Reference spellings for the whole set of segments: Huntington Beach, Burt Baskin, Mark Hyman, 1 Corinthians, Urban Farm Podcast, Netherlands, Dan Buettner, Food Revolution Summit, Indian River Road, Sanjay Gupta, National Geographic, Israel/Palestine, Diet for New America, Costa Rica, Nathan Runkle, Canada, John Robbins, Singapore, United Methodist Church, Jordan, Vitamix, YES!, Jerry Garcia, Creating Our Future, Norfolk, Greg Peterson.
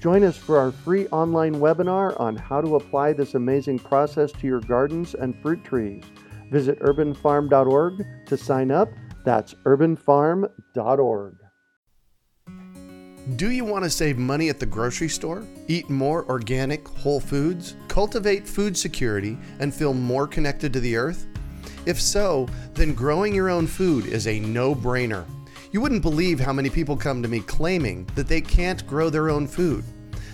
Join us for our free online webinar on how to apply this amazing process to your gardens and fruit trees. Visit urbanfarm.org to sign up. That's urbanfarm.org. Do you want to save money at the grocery store, eat more organic whole foods, cultivate food security, and feel more connected to the earth? If so, then growing your own food is a no-brainer. You wouldn't believe how many people come to me claiming that they can't grow their own food.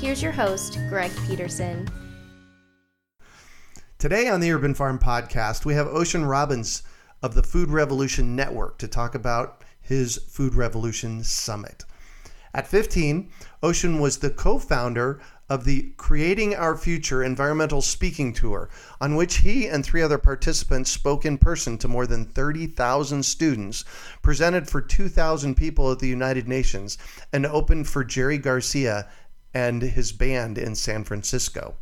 here's your host, Greg Peterson. Today on the Urban Farm Podcast, we have Ocean Robbins of the Food Revolution Network to talk about his Food Revolution Summit. At 15, Ocean was the co-founder of the Creating Our Future environmental speaking tour, on which he and 3 other participants spoke in person to more than 30,000 students, presented for 2,000 people at the United Nations, and opened for Jerry Garcia and his band in San Francisco.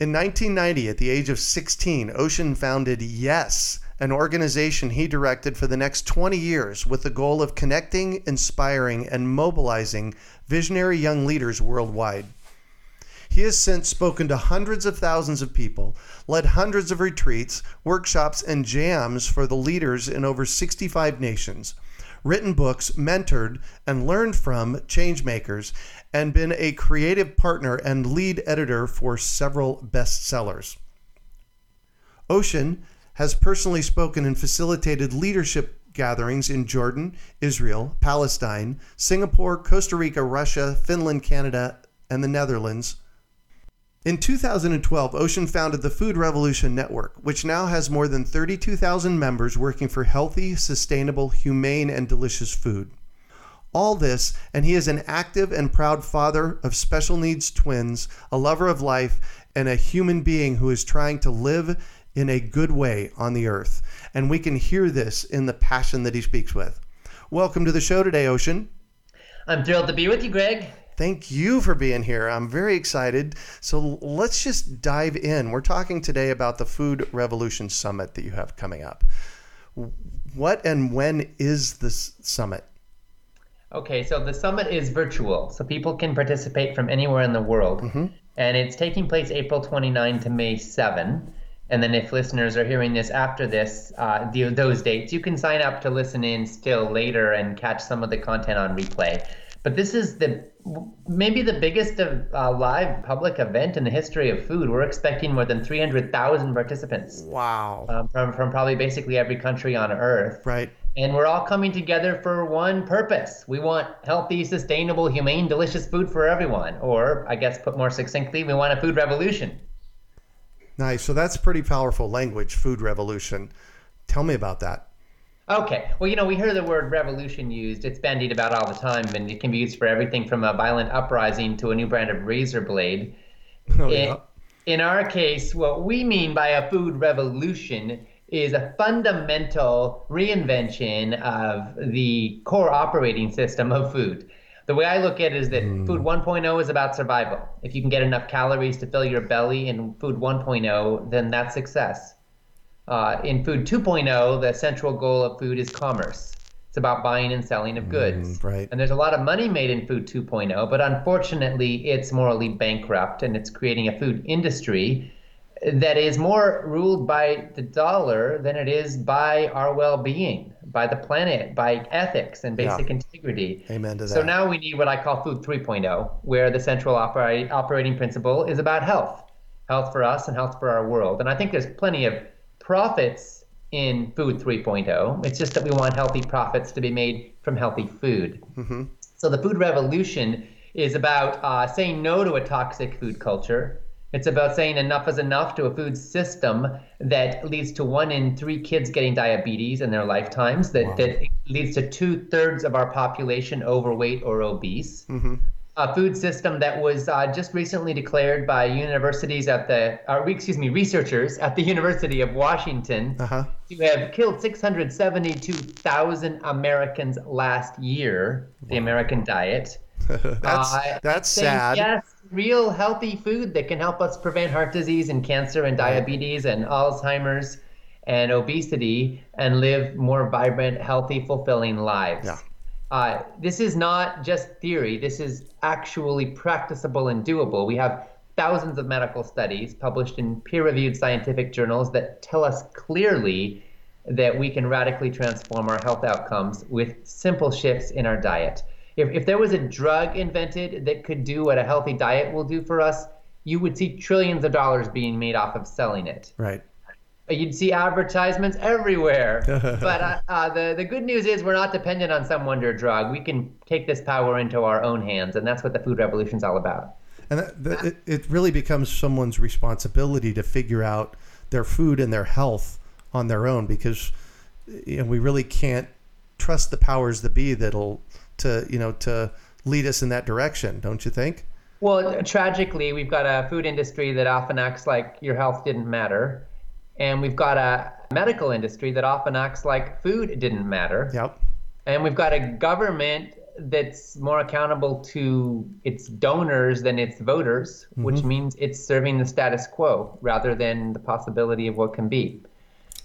In 1990, at the age of 16, Ocean founded Yes, an organization he directed for the next 20 years with the goal of connecting, inspiring, and mobilizing visionary young leaders worldwide. He has since spoken to hundreds of thousands of people, led hundreds of retreats, workshops, and jams for the leaders in over 65 nations, written books, mentored and learned from changemakers, and been a creative partner and lead editor for several bestsellers. Ocean has personally spoken and facilitated leadership gatherings in Jordan, Israel, Palestine, Singapore, Costa Rica, Russia, Finland, Canada, and the Netherlands. In 2012, Ocean founded the Food Revolution Network, which now has more than 32,000 members working for healthy, sustainable, humane, and delicious food. All this, and he is an active and proud father of special needs twins, a lover of life, and a human being who is trying to live in a good way on the earth. And we can hear this in the passion that he speaks with. Welcome to the show today, Ocean. I'm thrilled to be with you, Greg. Thank you for being here. I'm very excited. So let's just dive in. We're talking today about the Food Revolution Summit that you have coming up. What and when is this summit? Okay, so the summit is virtual, so people can participate from anywhere in the world. Mm-hmm. And it's taking place April 29 to May 7. And then if listeners are hearing this after this, those dates, you can sign up to listen in still later and catch some of the content on replay. But this is maybe the biggest live public event in the history of food. We're expecting more than 300,000 participants. Wow. From probably basically every country on earth. Right. And we're all coming together for one purpose. We want healthy, sustainable, humane, delicious food for everyone. Or I guess put more succinctly, we want a food revolution. Nice. So that's pretty powerful language, food revolution. Tell me about that. Okay. Well, we hear the word revolution used. It's bandied about all the time, and it can be used for everything from a violent uprising to a new brand of razor blade. Oh, yeah. In our case, what we mean by a food revolution is a fundamental reinvention of the core operating system of food. The way I look at it is that food 1.0 is about survival. If you can get enough calories to fill your belly in food 1.0, then that's success. In food 2.0, the central goal of food is commerce. It's about buying and selling of goods. Right. And there's a lot of money made in food 2.0, but unfortunately, it's morally bankrupt, and it's creating a food industry that is more ruled by the dollar than it is by our well-being, by the planet, by ethics and basic integrity. Amen to that. So now we need what I call food 3.0, where the central operating principle is about health for us and health for our world. And I think there's plenty of profits in food 3.0. It's just that we want healthy profits to be made from healthy food. Mm-hmm. So the food revolution is about saying no to a toxic food culture. It's about saying enough is enough to a food system that leads to 1 in 3 kids getting diabetes in their lifetimes, that leads to 2/3 of our population overweight or obese. Mm-hmm. A food system that was just recently declared by researchers at the University of Washington to have killed 672,000 Americans last year, the American diet. That's sad. Yes, real healthy food that can help us prevent heart disease and cancer and diabetes and Alzheimer's and obesity and live more vibrant, healthy, fulfilling lives. Yeah. This is not just theory. This is actually practicable and doable. We have thousands of medical studies published in peer-reviewed scientific journals that tell us clearly that we can radically transform our health outcomes with simple shifts in our diet. If there was a drug invented that could do what a healthy diet will do for us, you would see trillions of dollars being made off of selling it. Right. You'd see advertisements everywhere. But the good news is we're not dependent on some wonder drug. We can take this power into our own hands, and that's what the food revolution is all about. And it really becomes someone's responsibility to figure out their food and their health on their own, because we really can't trust the powers that be to lead us in that direction, don't you think? Well, tragically, we've got a food industry that often acts like your health didn't matter. And we've got a medical industry that often acts like food didn't matter. Yep. And we've got a government that's more accountable to its donors than its voters, which means it's serving the status quo rather than the possibility of what can be.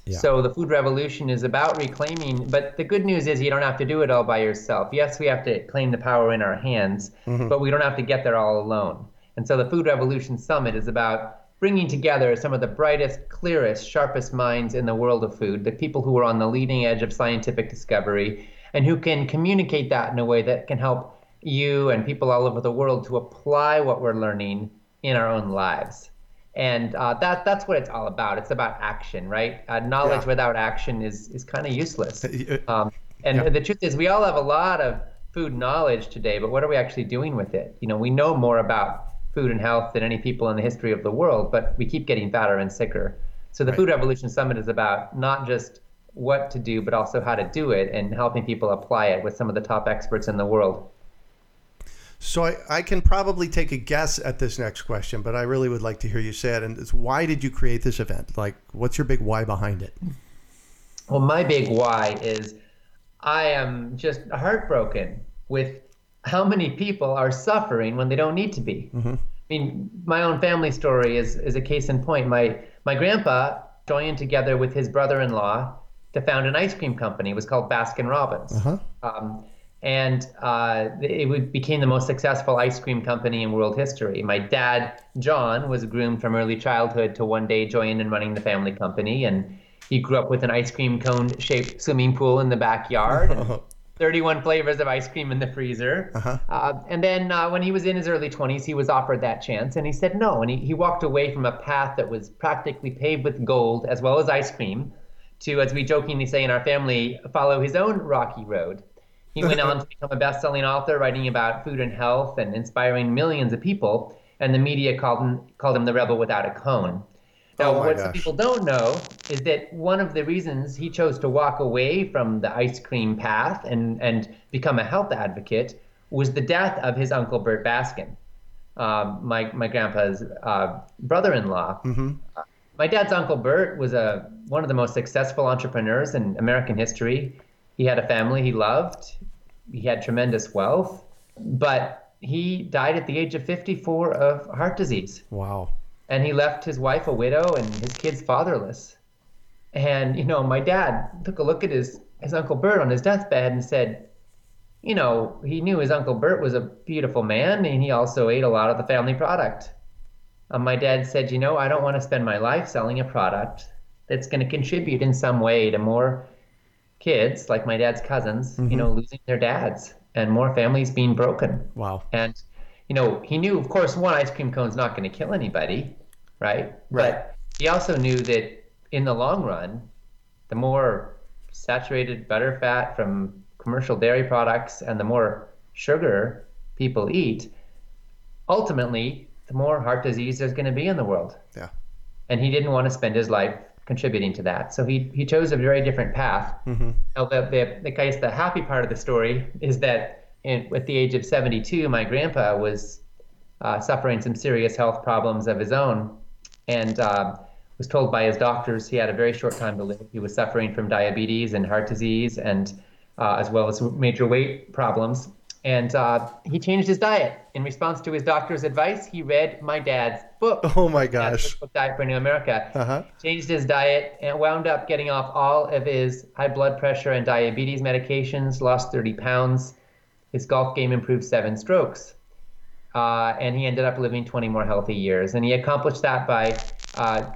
Yeah. So the food revolution is about reclaiming, but the good news is you don't have to do it all by yourself. Yes, we have to claim the power in our hands, but we don't have to get there all alone. And so the Food Revolution Summit is about bringing together some of the brightest, clearest, sharpest minds in the world of food, the people who are on the leading edge of scientific discovery, and who can communicate that in a way that can help you and people all over the world to apply what we're learning in our own lives. And that's what it's all about. It's about action, right? Knowledge without action is kind of useless. The truth is we all have a lot of food knowledge today, but what are we actually doing with it? We know more about food and health than any people in the history of the world, but we keep getting fatter and sicker. So the Food Revolution Summit is about not just what to do, but also how to do it and helping people apply it with some of the top experts in the world. So I can probably take a guess at this next question, but I really would like to hear you say it. And it's, why did you create this event? Like, what's your big why behind it? Well, my big why is I am just heartbroken with how many people are suffering when they don't need to be. Mm-hmm. I mean, my own family story is a case in point. My grandpa joined together with his brother-in-law to found an ice cream company. It was called Baskin Robbins. Uh-huh. It became the most successful ice cream company in world history. My dad, John, was groomed from early childhood to one day join in running the family company. And he grew up with an ice cream cone-shaped swimming pool in the backyard. And 31 flavors of ice cream in the freezer. Uh-huh. And then when he was in his early 20s, he was offered that chance, and he said no. And he walked away from a path that was practically paved with gold as well as ice cream to, as we jokingly say in our family, follow his own rocky road. He went on to become a best-selling author, writing about food and health and inspiring millions of people. And the media called him the rebel without a cone. Now, what some people don't know is that one of the reasons he chose to walk away from the ice cream path and become a health advocate was the death of his uncle, Burt Baskin, my grandpa's brother-in-law. Mm-hmm. My dad's uncle, Burt, was one of the most successful entrepreneurs in American history. He had a family he loved. He had tremendous wealth, but he died at the age of 54 of heart disease. Wow. And he left his wife a widow and his kids fatherless. And, you know, my dad took a look at his Uncle Burt on his deathbed and said, you know, he knew his Uncle Burt was a beautiful man, and he also ate a lot of the family product. My dad said, you know, I don't want to spend my life selling a product that's going to contribute in some way to more kids, like my dad's cousins, mm-hmm. you know, losing their dads and more families being broken. Wow. And, you know, he knew, of course, one ice cream cone's not going to kill anybody. Right. But he also knew that in the long run, the more saturated butter fat from commercial dairy products and the more sugar people eat, ultimately, the more heart disease there's going to be in the world. Yeah. And he didn't want to spend his life contributing to that. So he chose a very different path. Mm-hmm. Now, I guess the happy part of the story is that at the age of 72, my grandpa was suffering some serious health problems of his own, and was told by his doctors he had a very short time to live. He was suffering from diabetes and heart disease, and as well as major weight problems. And he changed his diet. In response to his doctor's advice, he read my dad's book. Oh, my gosh. Diet for New America. Uh-huh. Changed his diet and wound up getting off all of his high blood pressure and diabetes medications, lost 30 pounds. His golf game improved 7 strokes. And he ended up living 20 more healthy years. And he accomplished that by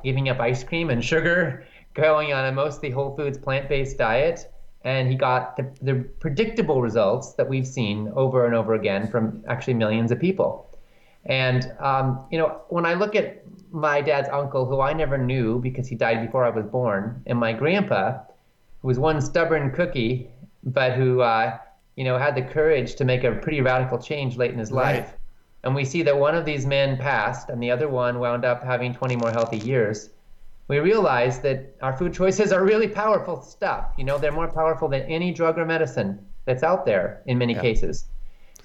giving up ice cream and sugar, going on a mostly whole foods, plant-based diet. And he got the predictable results that we've seen over and over again from actually millions of people. And, you know, when I look at my dad's uncle, who I never knew because he died before I was born, and my grandpa, who was one stubborn cookie, but who, you know, had the courage to make a pretty radical change late in his life. And we see that one of these men passed and the other one wound up having 20 more healthy years. We realize that our food choices are really powerful stuff. You know, they're more powerful than any drug or medicine that's out there in many cases.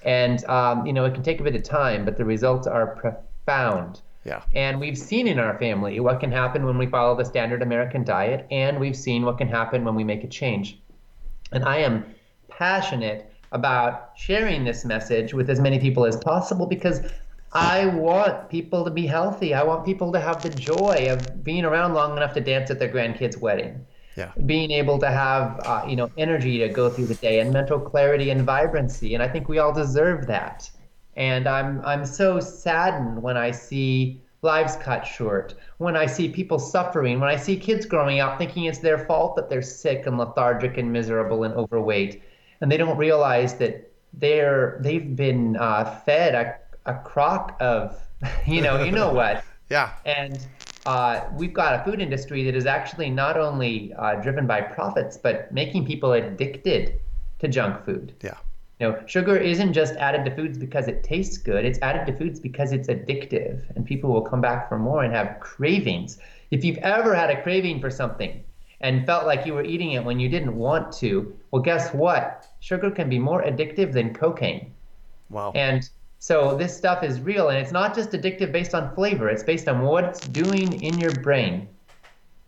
And, you know, it can take a bit of time, but the results are profound. Yeah. And we've seen in our family what can happen when we follow the standard American diet, and we've seen what can happen when we make a change. And I am passionate about sharing this message with as many people as possible, because I want people to be healthy. I want people to have the joy of being around long enough to dance at their grandkids' wedding, being able to have you know, energy to go through the day and mental clarity and vibrancy. And I think we all deserve that. And I'm so saddened when I see lives cut short, when I see people suffering, when I see kids growing up thinking it's their fault that they're sick and lethargic and miserable and overweight. And they don't realize that they've been fed a crock of, you know what. Yeah. And we've got a food industry that is actually not only driven by profits, but making people addicted to junk food. Yeah. You know, sugar isn't just added to foods because it tastes good. It's added to foods because it's addictive, and people will come back for more and have cravings. If you've ever had a craving for something and felt like you were eating it when you didn't want to, well, guess what? Sugar can be more addictive than cocaine. Wow. And so this stuff is real, and it's not just addictive based on flavor. It's based on what it's doing in your brain.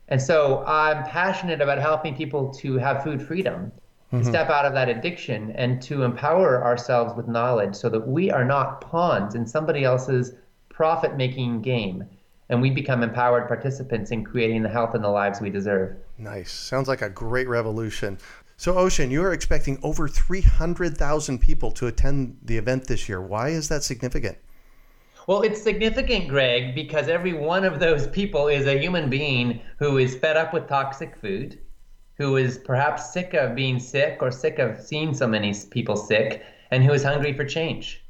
And so I'm passionate about helping people to have food freedom, mm-hmm. step out of that addiction, and to empower ourselves with knowledge so that we are not pawns in somebody else's profit-making game, and we become empowered participants in creating the health and the lives we deserve. Nice. Sounds like a great revolution. So, Ocean, you are expecting over 300,000 people to attend the event this year. Why is that significant? Well, it's significant, Greg, because every one of those people is a human being who is fed up with toxic food, who is perhaps sick of being sick or sick of seeing so many people sick, and who is hungry for change.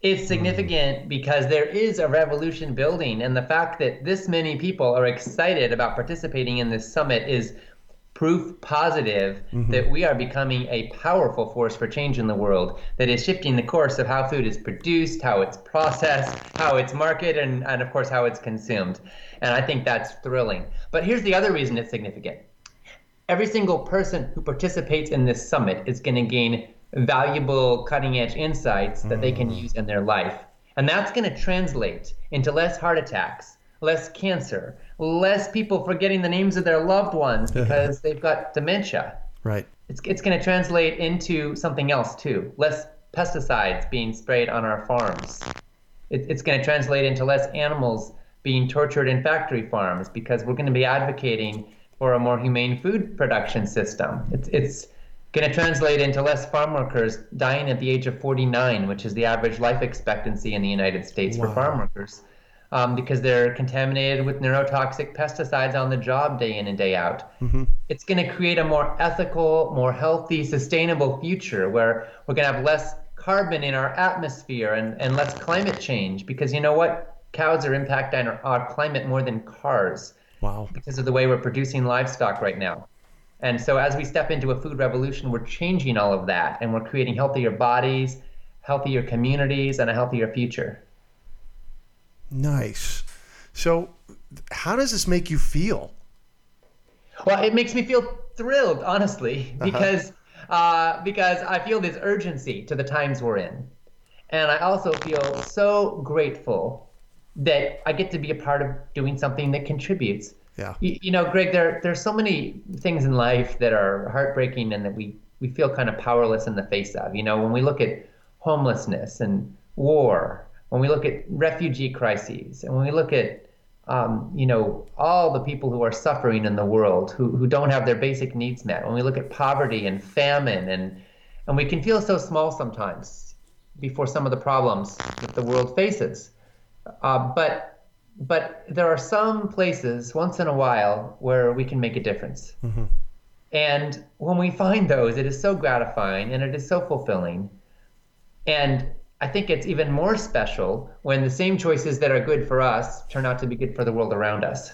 It's significant because there is a revolution building, and the fact that this many people are excited about participating in this summit is proof positive that we are becoming a powerful force for change in the world that is shifting the course of how food is produced, how it's processed, how it's marketed, and of course how it's consumed. And I think that's thrilling. But here's the other reason it's significant. Every single person who participates in this summit is going to gain valuable cutting-edge insights that they can use in their life. And that's going to translate into less heart attacks, less cancer, less people forgetting the names of their loved ones because they've got dementia. Right. It's going to translate into something else too. Less pesticides being sprayed on our farms. It's going to translate into less animals being tortured in factory farms because we're going to be advocating for a more humane food production system. It's going to translate into less farm workers dying at the age of 49, which is the average life expectancy in the United States for farm workers, because they're contaminated with neurotoxic pesticides on the job day in and day out. It's going to create a more ethical, more healthy, sustainable future where we're going to have less carbon in our atmosphere and less climate change, because you know what? Cows are impacting our climate more than cars because of the way we're producing livestock right now. And so as we step into a food revolution, we're changing all of that, and we're creating healthier bodies, healthier communities, and a healthier future. Nice. So how does this make you feel? Well, it makes me feel thrilled, honestly, because I feel this urgency to the times we're in. And I also feel so grateful that I get to be a part of doing something that contributes. Yeah. You know, Greg, there's so many things in life that are heartbreaking and that we feel kind of powerless in the face of. You know, when we look at homelessness and war, when we look at refugee crises, and when we look at, you know, all the people who are suffering in the world who don't have their basic needs met, when we look at poverty and famine, and we can feel so small sometimes before some of the problems that the world faces. But there are some places once in a while where we can make a difference. And when we find those, it is so gratifying and it is so fulfilling. And I think it's even more special when the same choices that are good for us turn out to be good for the world around us.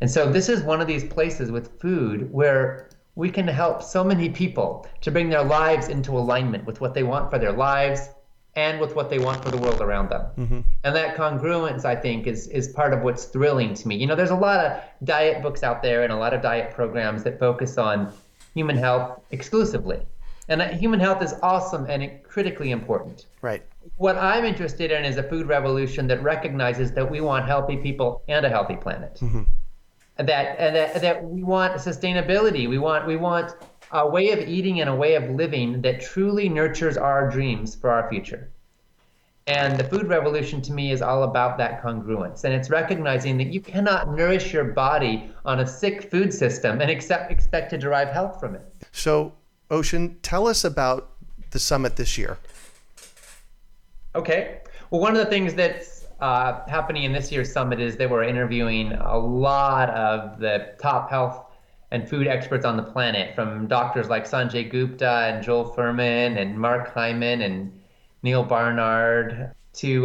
And so this is one of these places with food where we can help so many people to bring their lives into alignment with what they want for their lives and with what they want for the world around them. And that congruence, I think, is part of what's thrilling to me. You know, there's a lot of diet books out there and a lot of diet programs that focus on human health exclusively. And human health is awesome and critically important. Right. What I'm interested in is a food revolution that recognizes that we want healthy people and a healthy planet. That we want sustainability. We want a way of eating and a way of living that truly nurtures our dreams for our future. And the food revolution to me is all about that congruence. And it's recognizing that you cannot nourish your body on a sick food system and expect to derive health from it. So, Ocean, tell us about the summit this year. Okay. Well, one of the things that's happening in this year's summit is that we're interviewing a lot of the top health and food experts on the planet, from doctors like Sanjay Gupta and Joel Fuhrman and Mark Hyman and Neil Barnard to you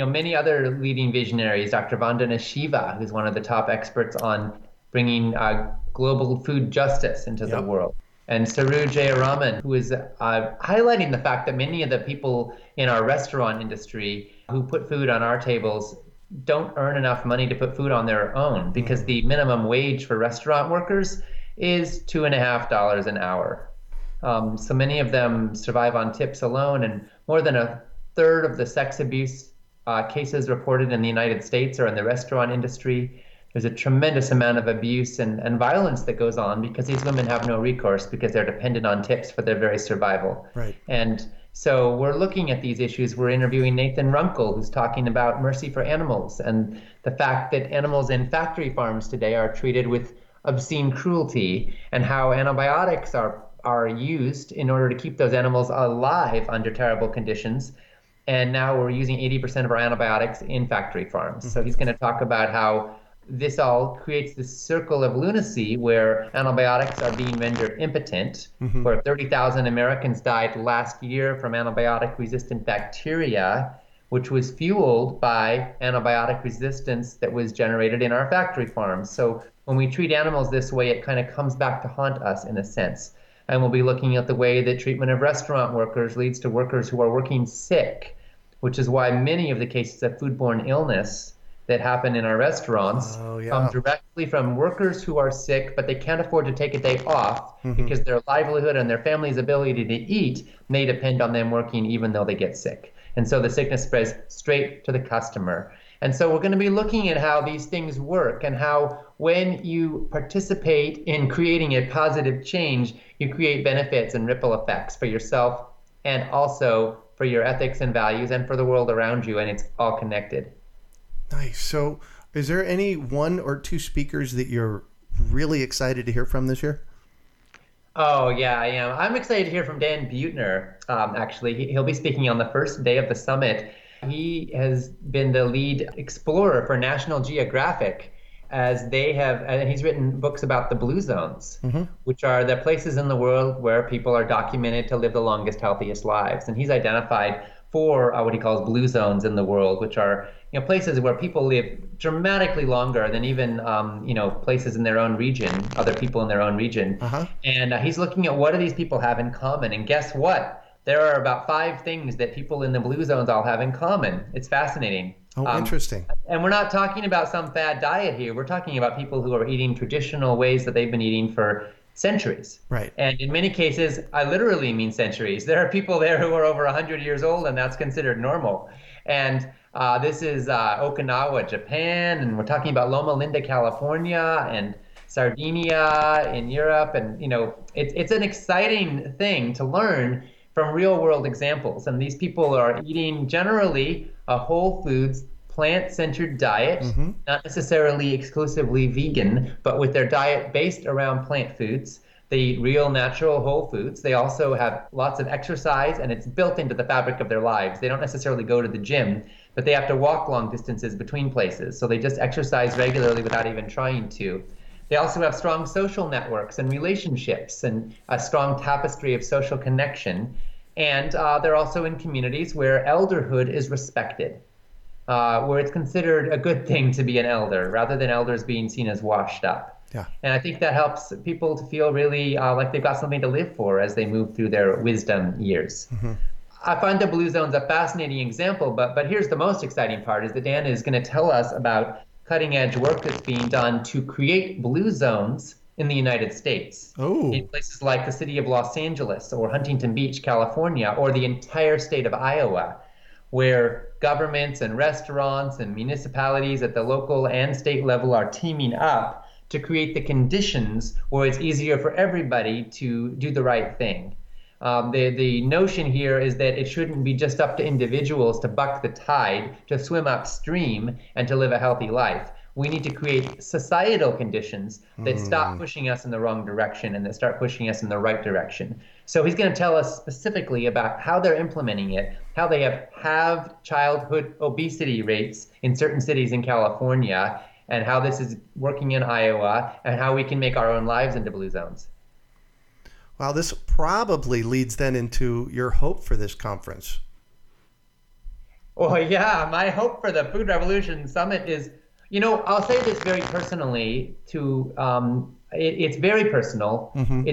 know, many other leading visionaries, Dr. Vandana Shiva, who's one of the top experts on bringing global food justice into the world, and Saru Jayaraman, who is highlighting the fact that many of the people in our restaurant industry who put food on our tables don't earn enough money to put food on their own, because the minimum wage for restaurant workers is $2.50 an hour. So many of them survive on tips alone, and more than a third of the sex abuse cases reported in the United States are in the restaurant industry. There's a tremendous amount of abuse and violence that goes on because these women have no recourse, because they're dependent on tips for their very survival. Right. And so we're looking at these issues. We're interviewing Nathan Runkle, who's talking about mercy for animals and the fact that animals in factory farms today are treated with obscene cruelty, and how antibiotics are used in order to keep those animals alive under terrible conditions. And now we're using 80% of our antibiotics in factory farms. So he's going to talk about how this all creates this circle of lunacy where antibiotics are being rendered impotent, where 30,000 Americans died last year from antibiotic-resistant bacteria, which was fueled by antibiotic resistance that was generated in our factory farms. So when we treat animals this way, it kind of comes back to haunt us in a sense. And we'll be looking at the way that treatment of restaurant workers leads to workers who are working sick, which is why many of the cases of foodborne illness that happen in our restaurants come directly from workers who are sick, but they can't afford to take a day off because their livelihood and their family's ability to eat may depend on them working even though they get sick. And so the sickness spreads straight to the customer. And so we're going to be looking at how these things work and how when you participate in creating a positive change, you create benefits and ripple effects for yourself and also for your ethics and values and for the world around you. And it's all connected. Nice. So is there any one or two speakers that you're really excited to hear from this year? Oh, yeah, I am. I'm excited to hear from Dan Buettner, actually. He'll be speaking on the first day of the summit. He has been the lead explorer for National Geographic as they have, and he's written books about the Blue Zones, which are the places in the world where people are documented to live the longest, healthiest lives. And he's identified four what he calls Blue Zones in the world, which are places where people live dramatically longer than even places in their own region, other people in their own region. And he's looking at what do these people have in common. And guess what? There are about five things that people in the Blue Zones all have in common. It's fascinating. Oh, interesting. And we're not talking about some fad diet here. We're talking about people who are eating traditional ways that they've been eating for centuries. Right. And in many cases, I literally mean centuries. There are people there who are over 100 years old, and that's considered normal. And this is Okinawa, Japan, and we're talking about Loma Linda, California, and Sardinia in Europe. And, it's an exciting thing to learn from real world examples. And these people are eating generally a whole foods, plant-centered diet, not necessarily exclusively vegan, but with their diet based around plant foods. They eat real natural whole foods. They also have lots of exercise, and it's built into the fabric of their lives. They don't necessarily go to the gym, but they have to walk long distances between places. So they just exercise regularly without even trying to. They also have strong social networks and relationships and a strong tapestry of social connection. And they're also in communities where elderhood is respected, where it's considered a good thing to be an elder rather than elders being seen as washed up. Yeah. And I think that helps people to feel really like they've got something to live for as they move through their wisdom years. I find the Blue Zones a fascinating example, but here's the most exciting part is that Dan is going to tell us about cutting edge work that's being done to create Blue Zones in the United States. In places like the city of Los Angeles or Huntington Beach, California, or the entire state of Iowa, where governments and restaurants and municipalities at the local and state level are teaming up to create the conditions where it's easier for everybody to do the right thing. The notion here is that it shouldn't be just up to individuals to buck the tide, to swim upstream, and to live a healthy life. We need to create societal conditions that stop pushing us in the wrong direction and that start pushing us in the right direction. So he's going to tell us specifically about how they're implementing it, how they have halved childhood obesity rates in certain cities in California, and how this is working in Iowa, and how we can make our own lives into Blue Zones. Wow, this probably leads then into your hope for this conference. Well, yeah, my hope for the Food Revolution Summit is, I'll say this very personally to, it's very personal.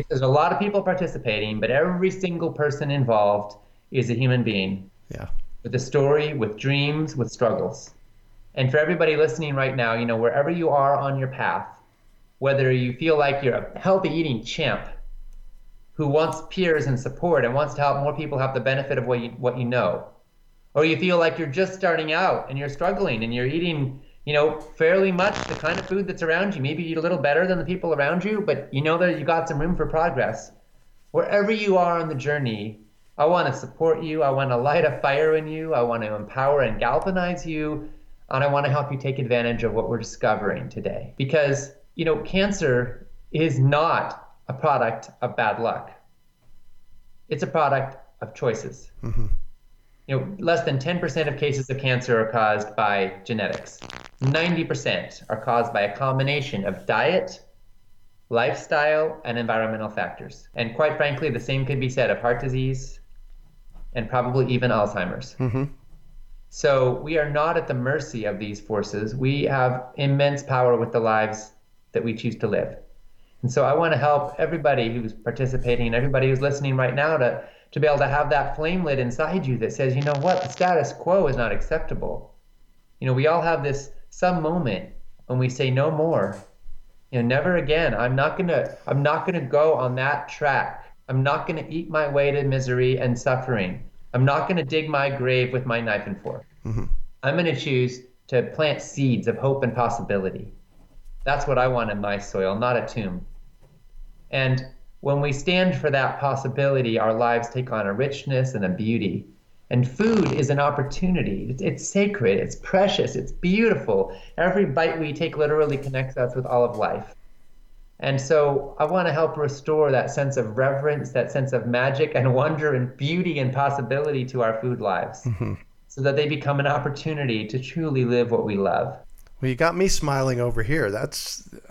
There's a lot of people participating, but every single person involved is a human being. Yeah. With a story, with dreams, with struggles. And for everybody listening right now, wherever you are on your path, whether you feel like you're a healthy eating champ, who wants peers and support and wants to help more people have the benefit of what you know. Or you feel like you're just starting out and you're struggling and you're eating, fairly much the kind of food that's around you. Maybe you eat a little better than the people around you, but that you got some room for progress. Wherever you are on the journey, I want to support you. I want to light a fire in you. I want to empower and galvanize you. And I want to help you take advantage of what we're discovering today. Because, cancer is not a product of bad luck. It's a product of choices. Less than 10% of cases of cancer are caused by genetics. 90% are caused by a combination of diet, lifestyle, and environmental factors. And quite frankly, the same could be said of heart disease and probably even Alzheimer's. So we are not at the mercy of these forces. We have immense power with the lives that we choose to live. And so I want to help everybody who's participating, everybody who's listening right now to be able to have that flame lit inside you that says, you know what, the status quo is not acceptable. You know, we all have this some moment when we say no more, you know, never again. I'm not going to go on that track. I'm not going to eat my way to misery and suffering. I'm not going to dig my grave with my knife and fork. Mm-hmm. I'm going to choose to plant seeds of hope and possibility. That's what I want in my soil, not a tomb. And when we stand for that possibility, our lives take on a richness and a beauty. And food is an opportunity. It's sacred, it's precious, it's beautiful. Every bite we take literally connects us with all of life. And so I want to help restore that sense of reverence, that sense of magic and wonder and beauty and possibility to our food lives, mm-hmm. so that they become an opportunity to truly live what we love. Well, you got me smiling over here.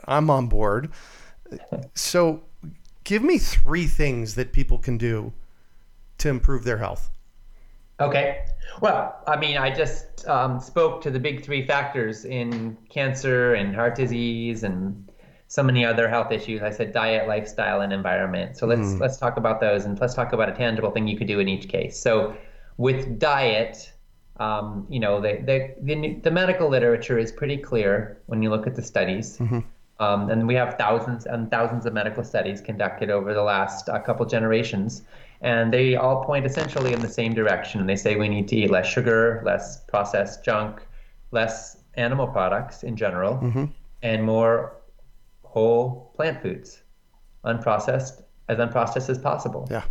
I'm on board. So give me 3 things that people can do to improve their health. Okay. Well, I mean, I just spoke to the big 3 factors in cancer and heart disease and so many other health issues. I said diet, lifestyle, and environment. So let's talk about those, and let's talk about a tangible thing you could do in each case. So with diet, you know, the medical literature is pretty clear when you look at the studies. Mm-hmm. And we have thousands and thousands of medical studies conducted over the last couple generations. And they all point essentially in the same direction. They say we need to eat less sugar, less processed junk, less animal products in general, mm-hmm. and more whole plant foods, unprocessed as possible. Yeah.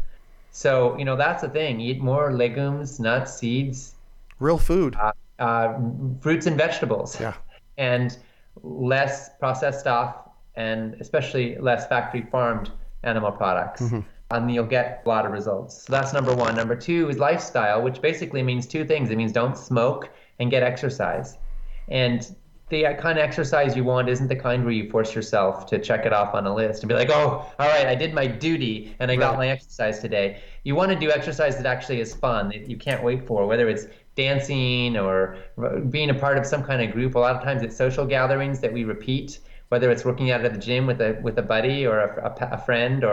So, you know, that's the thing. Eat more legumes, nuts, seeds. Real food. Fruits and vegetables. Yeah. And less processed stuff, and especially less factory farmed animal products. Mm-hmm. And you'll get a lot of results. So that's number 1. Number 2 is lifestyle, which basically means 2 things. It means don't smoke and get exercise. And the kind of exercise you want isn't the kind where you force yourself to check it off on a list and be like, oh, all right, I did my duty and I got my exercise today. You want to do exercise that actually is fun, that you can't wait for, whether it's dancing or being a part of some kind of group. A lot of times it's social gatherings that we repeat, whether it's working out at the gym with a buddy or a friend,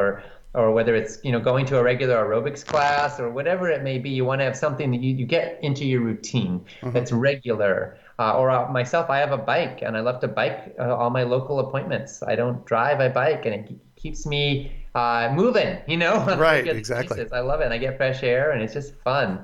or whether it's, you know, going to a regular aerobics class or whatever it may be. You want to have something that you get into your routine, mm-hmm. that's regular. Myself, I have a bike, and I love to bike all my local appointments. I don't drive, I bike, and it keeps me moving, you know? Right, exactly. I love it, and I get fresh air, and it's just fun.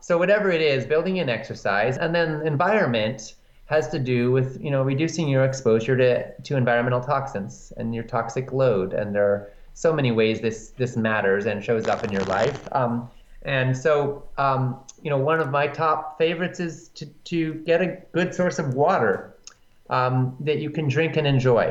So whatever it is, building in exercise. And then environment has to do with, you know, reducing your exposure to environmental toxins and your toxic load. And there are so many ways this matters and shows up in your life. And so, you know, one of my top favorites is to get a good source of water that you can drink and enjoy.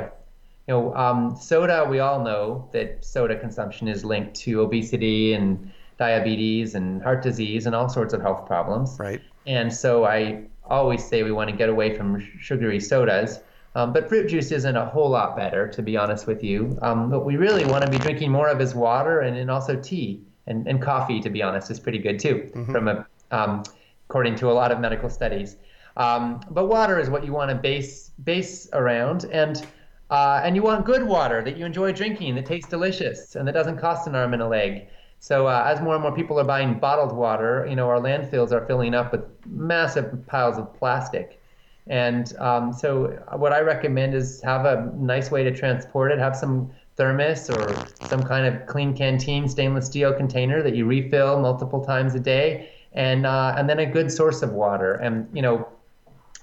You know, soda, we all know that soda consumption is linked to obesity and diabetes and heart disease and all sorts of health problems. Right. And so I always say we want to get away from sugary sodas. But fruit juice isn't a whole lot better, to be honest with you. What we really want to be drinking more of is water, and also tea. And coffee, to be honest, is pretty good too, mm-hmm. According to a lot of medical studies. But water is what you want to base around, and you want good water that you enjoy drinking, that tastes delicious, and that doesn't cost an arm and a leg. So as more and more people are buying bottled water, you know, our landfills are filling up with massive piles of plastic. And so what I recommend is have a nice way to transport it. Have some thermos or some kind of clean canteen stainless steel container that you refill multiple times a day, and then a good source of water. And, you know,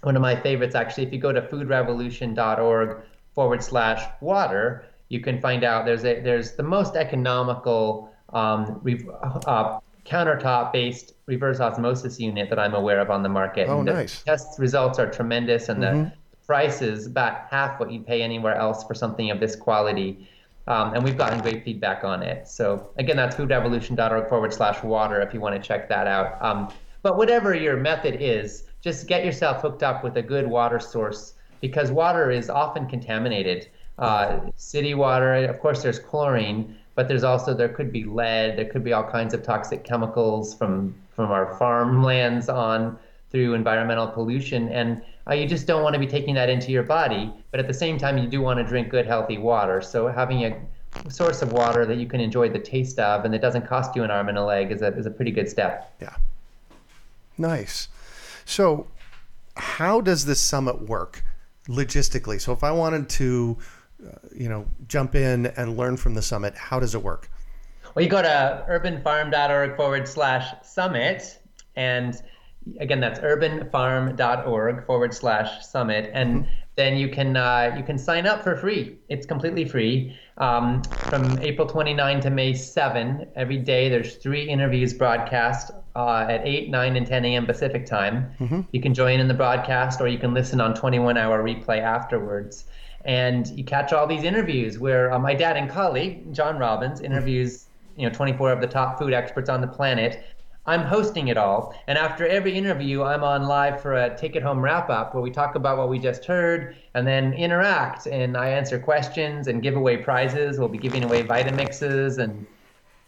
one of my favorites, actually, if you go to foodrevolution.org/water, you can find out there's the most economical countertop-based reverse osmosis unit that I'm aware of on the market. Oh, and nice. The test results are tremendous, and mm-hmm. the price is about half what you pay anywhere else for something of this quality. And we've gotten great feedback on it. So again, that's foodrevolution.org/water if you want to check that out. But whatever your method is, just get yourself hooked up with a good water source, because water is often contaminated. City water, of course, there's chlorine, but there could be lead, there could be all kinds of toxic chemicals from our farmlands on through environmental pollution, and you just don't want to be taking that into your body. But at the same time, you do want to drink good, healthy water. So having a source of water that you can enjoy the taste of and that doesn't cost you an arm and a leg is a pretty good step. Yeah. Nice. So how does this summit work logistically? So if I wanted to, jump in and learn from the summit, how does it work? Well, you go to urbanfarm.org/summit. And again, that's urbanfarm.org/summit. And then you can sign up for free. It's completely free. From April 29 to May 7, every day there's 3 interviews broadcast at 8, 9, and 10 a.m. Pacific time. Mm-hmm. You can join in the broadcast, or you can listen on 21-hour replay afterwards. And you catch all these interviews where my dad and colleague, John Robbins, interviews 24 of the top food experts on the planet. I'm hosting it all, and after every interview, I'm on live for a take-it-home wrap-up where we talk about what we just heard and then interact, and I answer questions and give away prizes. We'll be giving away Vitamixes and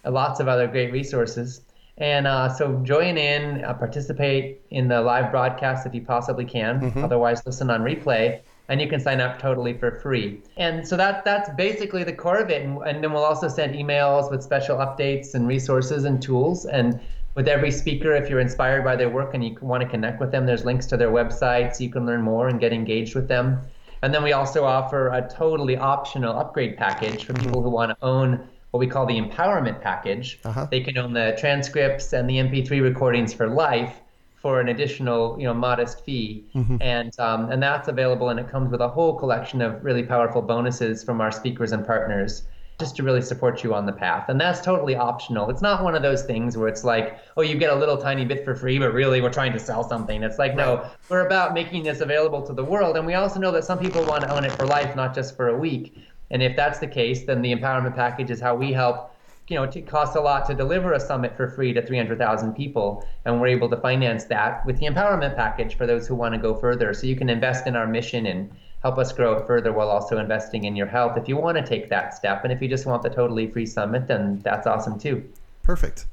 lots of other great resources. And so join in, participate in the live broadcast if you possibly can. Mm-hmm. Otherwise, listen on replay, and you can sign up totally for free. And so that's basically the core of it, and then we'll also send emails with special updates and resources and tools. And with every speaker, if you're inspired by their work and you want to connect with them, there's links to their websites. You can learn more and get engaged with them. And then we also offer a totally optional upgrade package for people who want to own what we call the empowerment package. Uh-huh. They can own the transcripts and the MP3 recordings for life for an additional, modest fee. Mm-hmm. And that's available, and it comes with a whole collection of really powerful bonuses from our speakers and partners, just to really support you on the path. And that's totally optional. It's not one of those things where it's like, oh, you get a little tiny bit for free, but really we're trying to sell something. It's like, no, we're about making this available to the world. And we also know that some people want to own it for life, not just for a week. And if that's the case, then the empowerment package is how we help. It costs a lot to deliver a summit for free to 300,000 people. And we're able to finance that with the empowerment package for those who want to go further. So you can invest in our mission and help us grow it further while also investing in your health if you want to take that step. And if you just want the totally free summit, then that's awesome too. Perfect.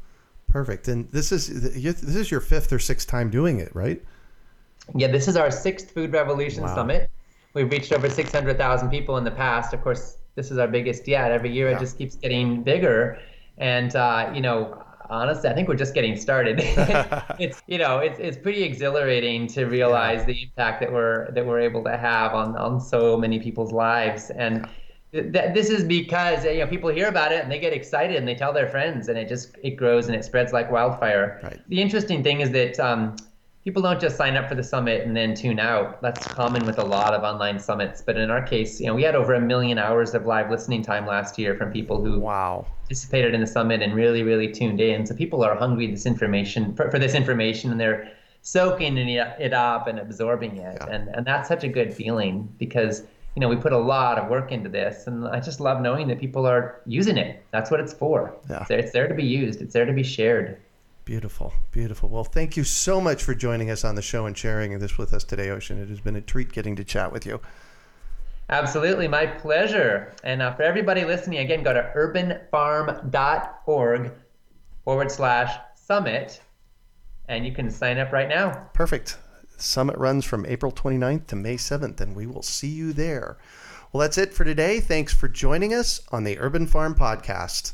And this is your 5th or 6th time doing it, right? Yeah, this is our 6th Food Revolution Summit. We've reached over 600,000 people in the past. Of course, this is our biggest yet. Every year it just keeps getting bigger. And, honestly, I think we're just getting started. It's pretty exhilarating to realize the impact that we're able to have on so many people's lives. And this is because people hear about it and they get excited and they tell their friends, and it grows and it spreads like wildfire. Right. The interesting thing is that people don't just sign up for the summit and then tune out. That's common with a lot of online summits. But in our case, we had over 1 million hours of live listening time last year from people who participated in the summit and really, really tuned in. So people are hungry for this information, and they're soaking it up and absorbing it. Yeah. And that's such a good feeling because, we put a lot of work into this. And I just love knowing that people are using it. That's what it's for. Yeah. It's there to be used. It's there to be shared. Beautiful. Well, thank you so much for joining us on the show and sharing this with us today, Ocean. It has been a treat getting to chat with you. Absolutely. My pleasure. And for everybody listening, again, go to urbanfarm.org/summit, and you can sign up right now. Perfect. Summit runs from April 29th to May 7th, and we will see you there. Well, that's it for today. Thanks for joining us on the Urban Farm Podcast.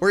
or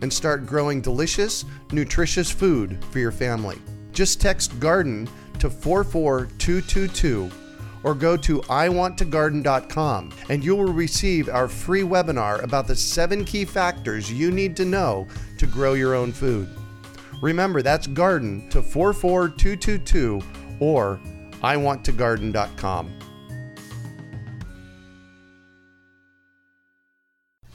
and start growing delicious, nutritious food for your family. Just text GARDEN to 44222 or go to iwanttogarden.com and you will receive our free webinar about the 7 key factors you need to know to grow your own food. Remember, that's garden to 44222 or iwanttogarden.com.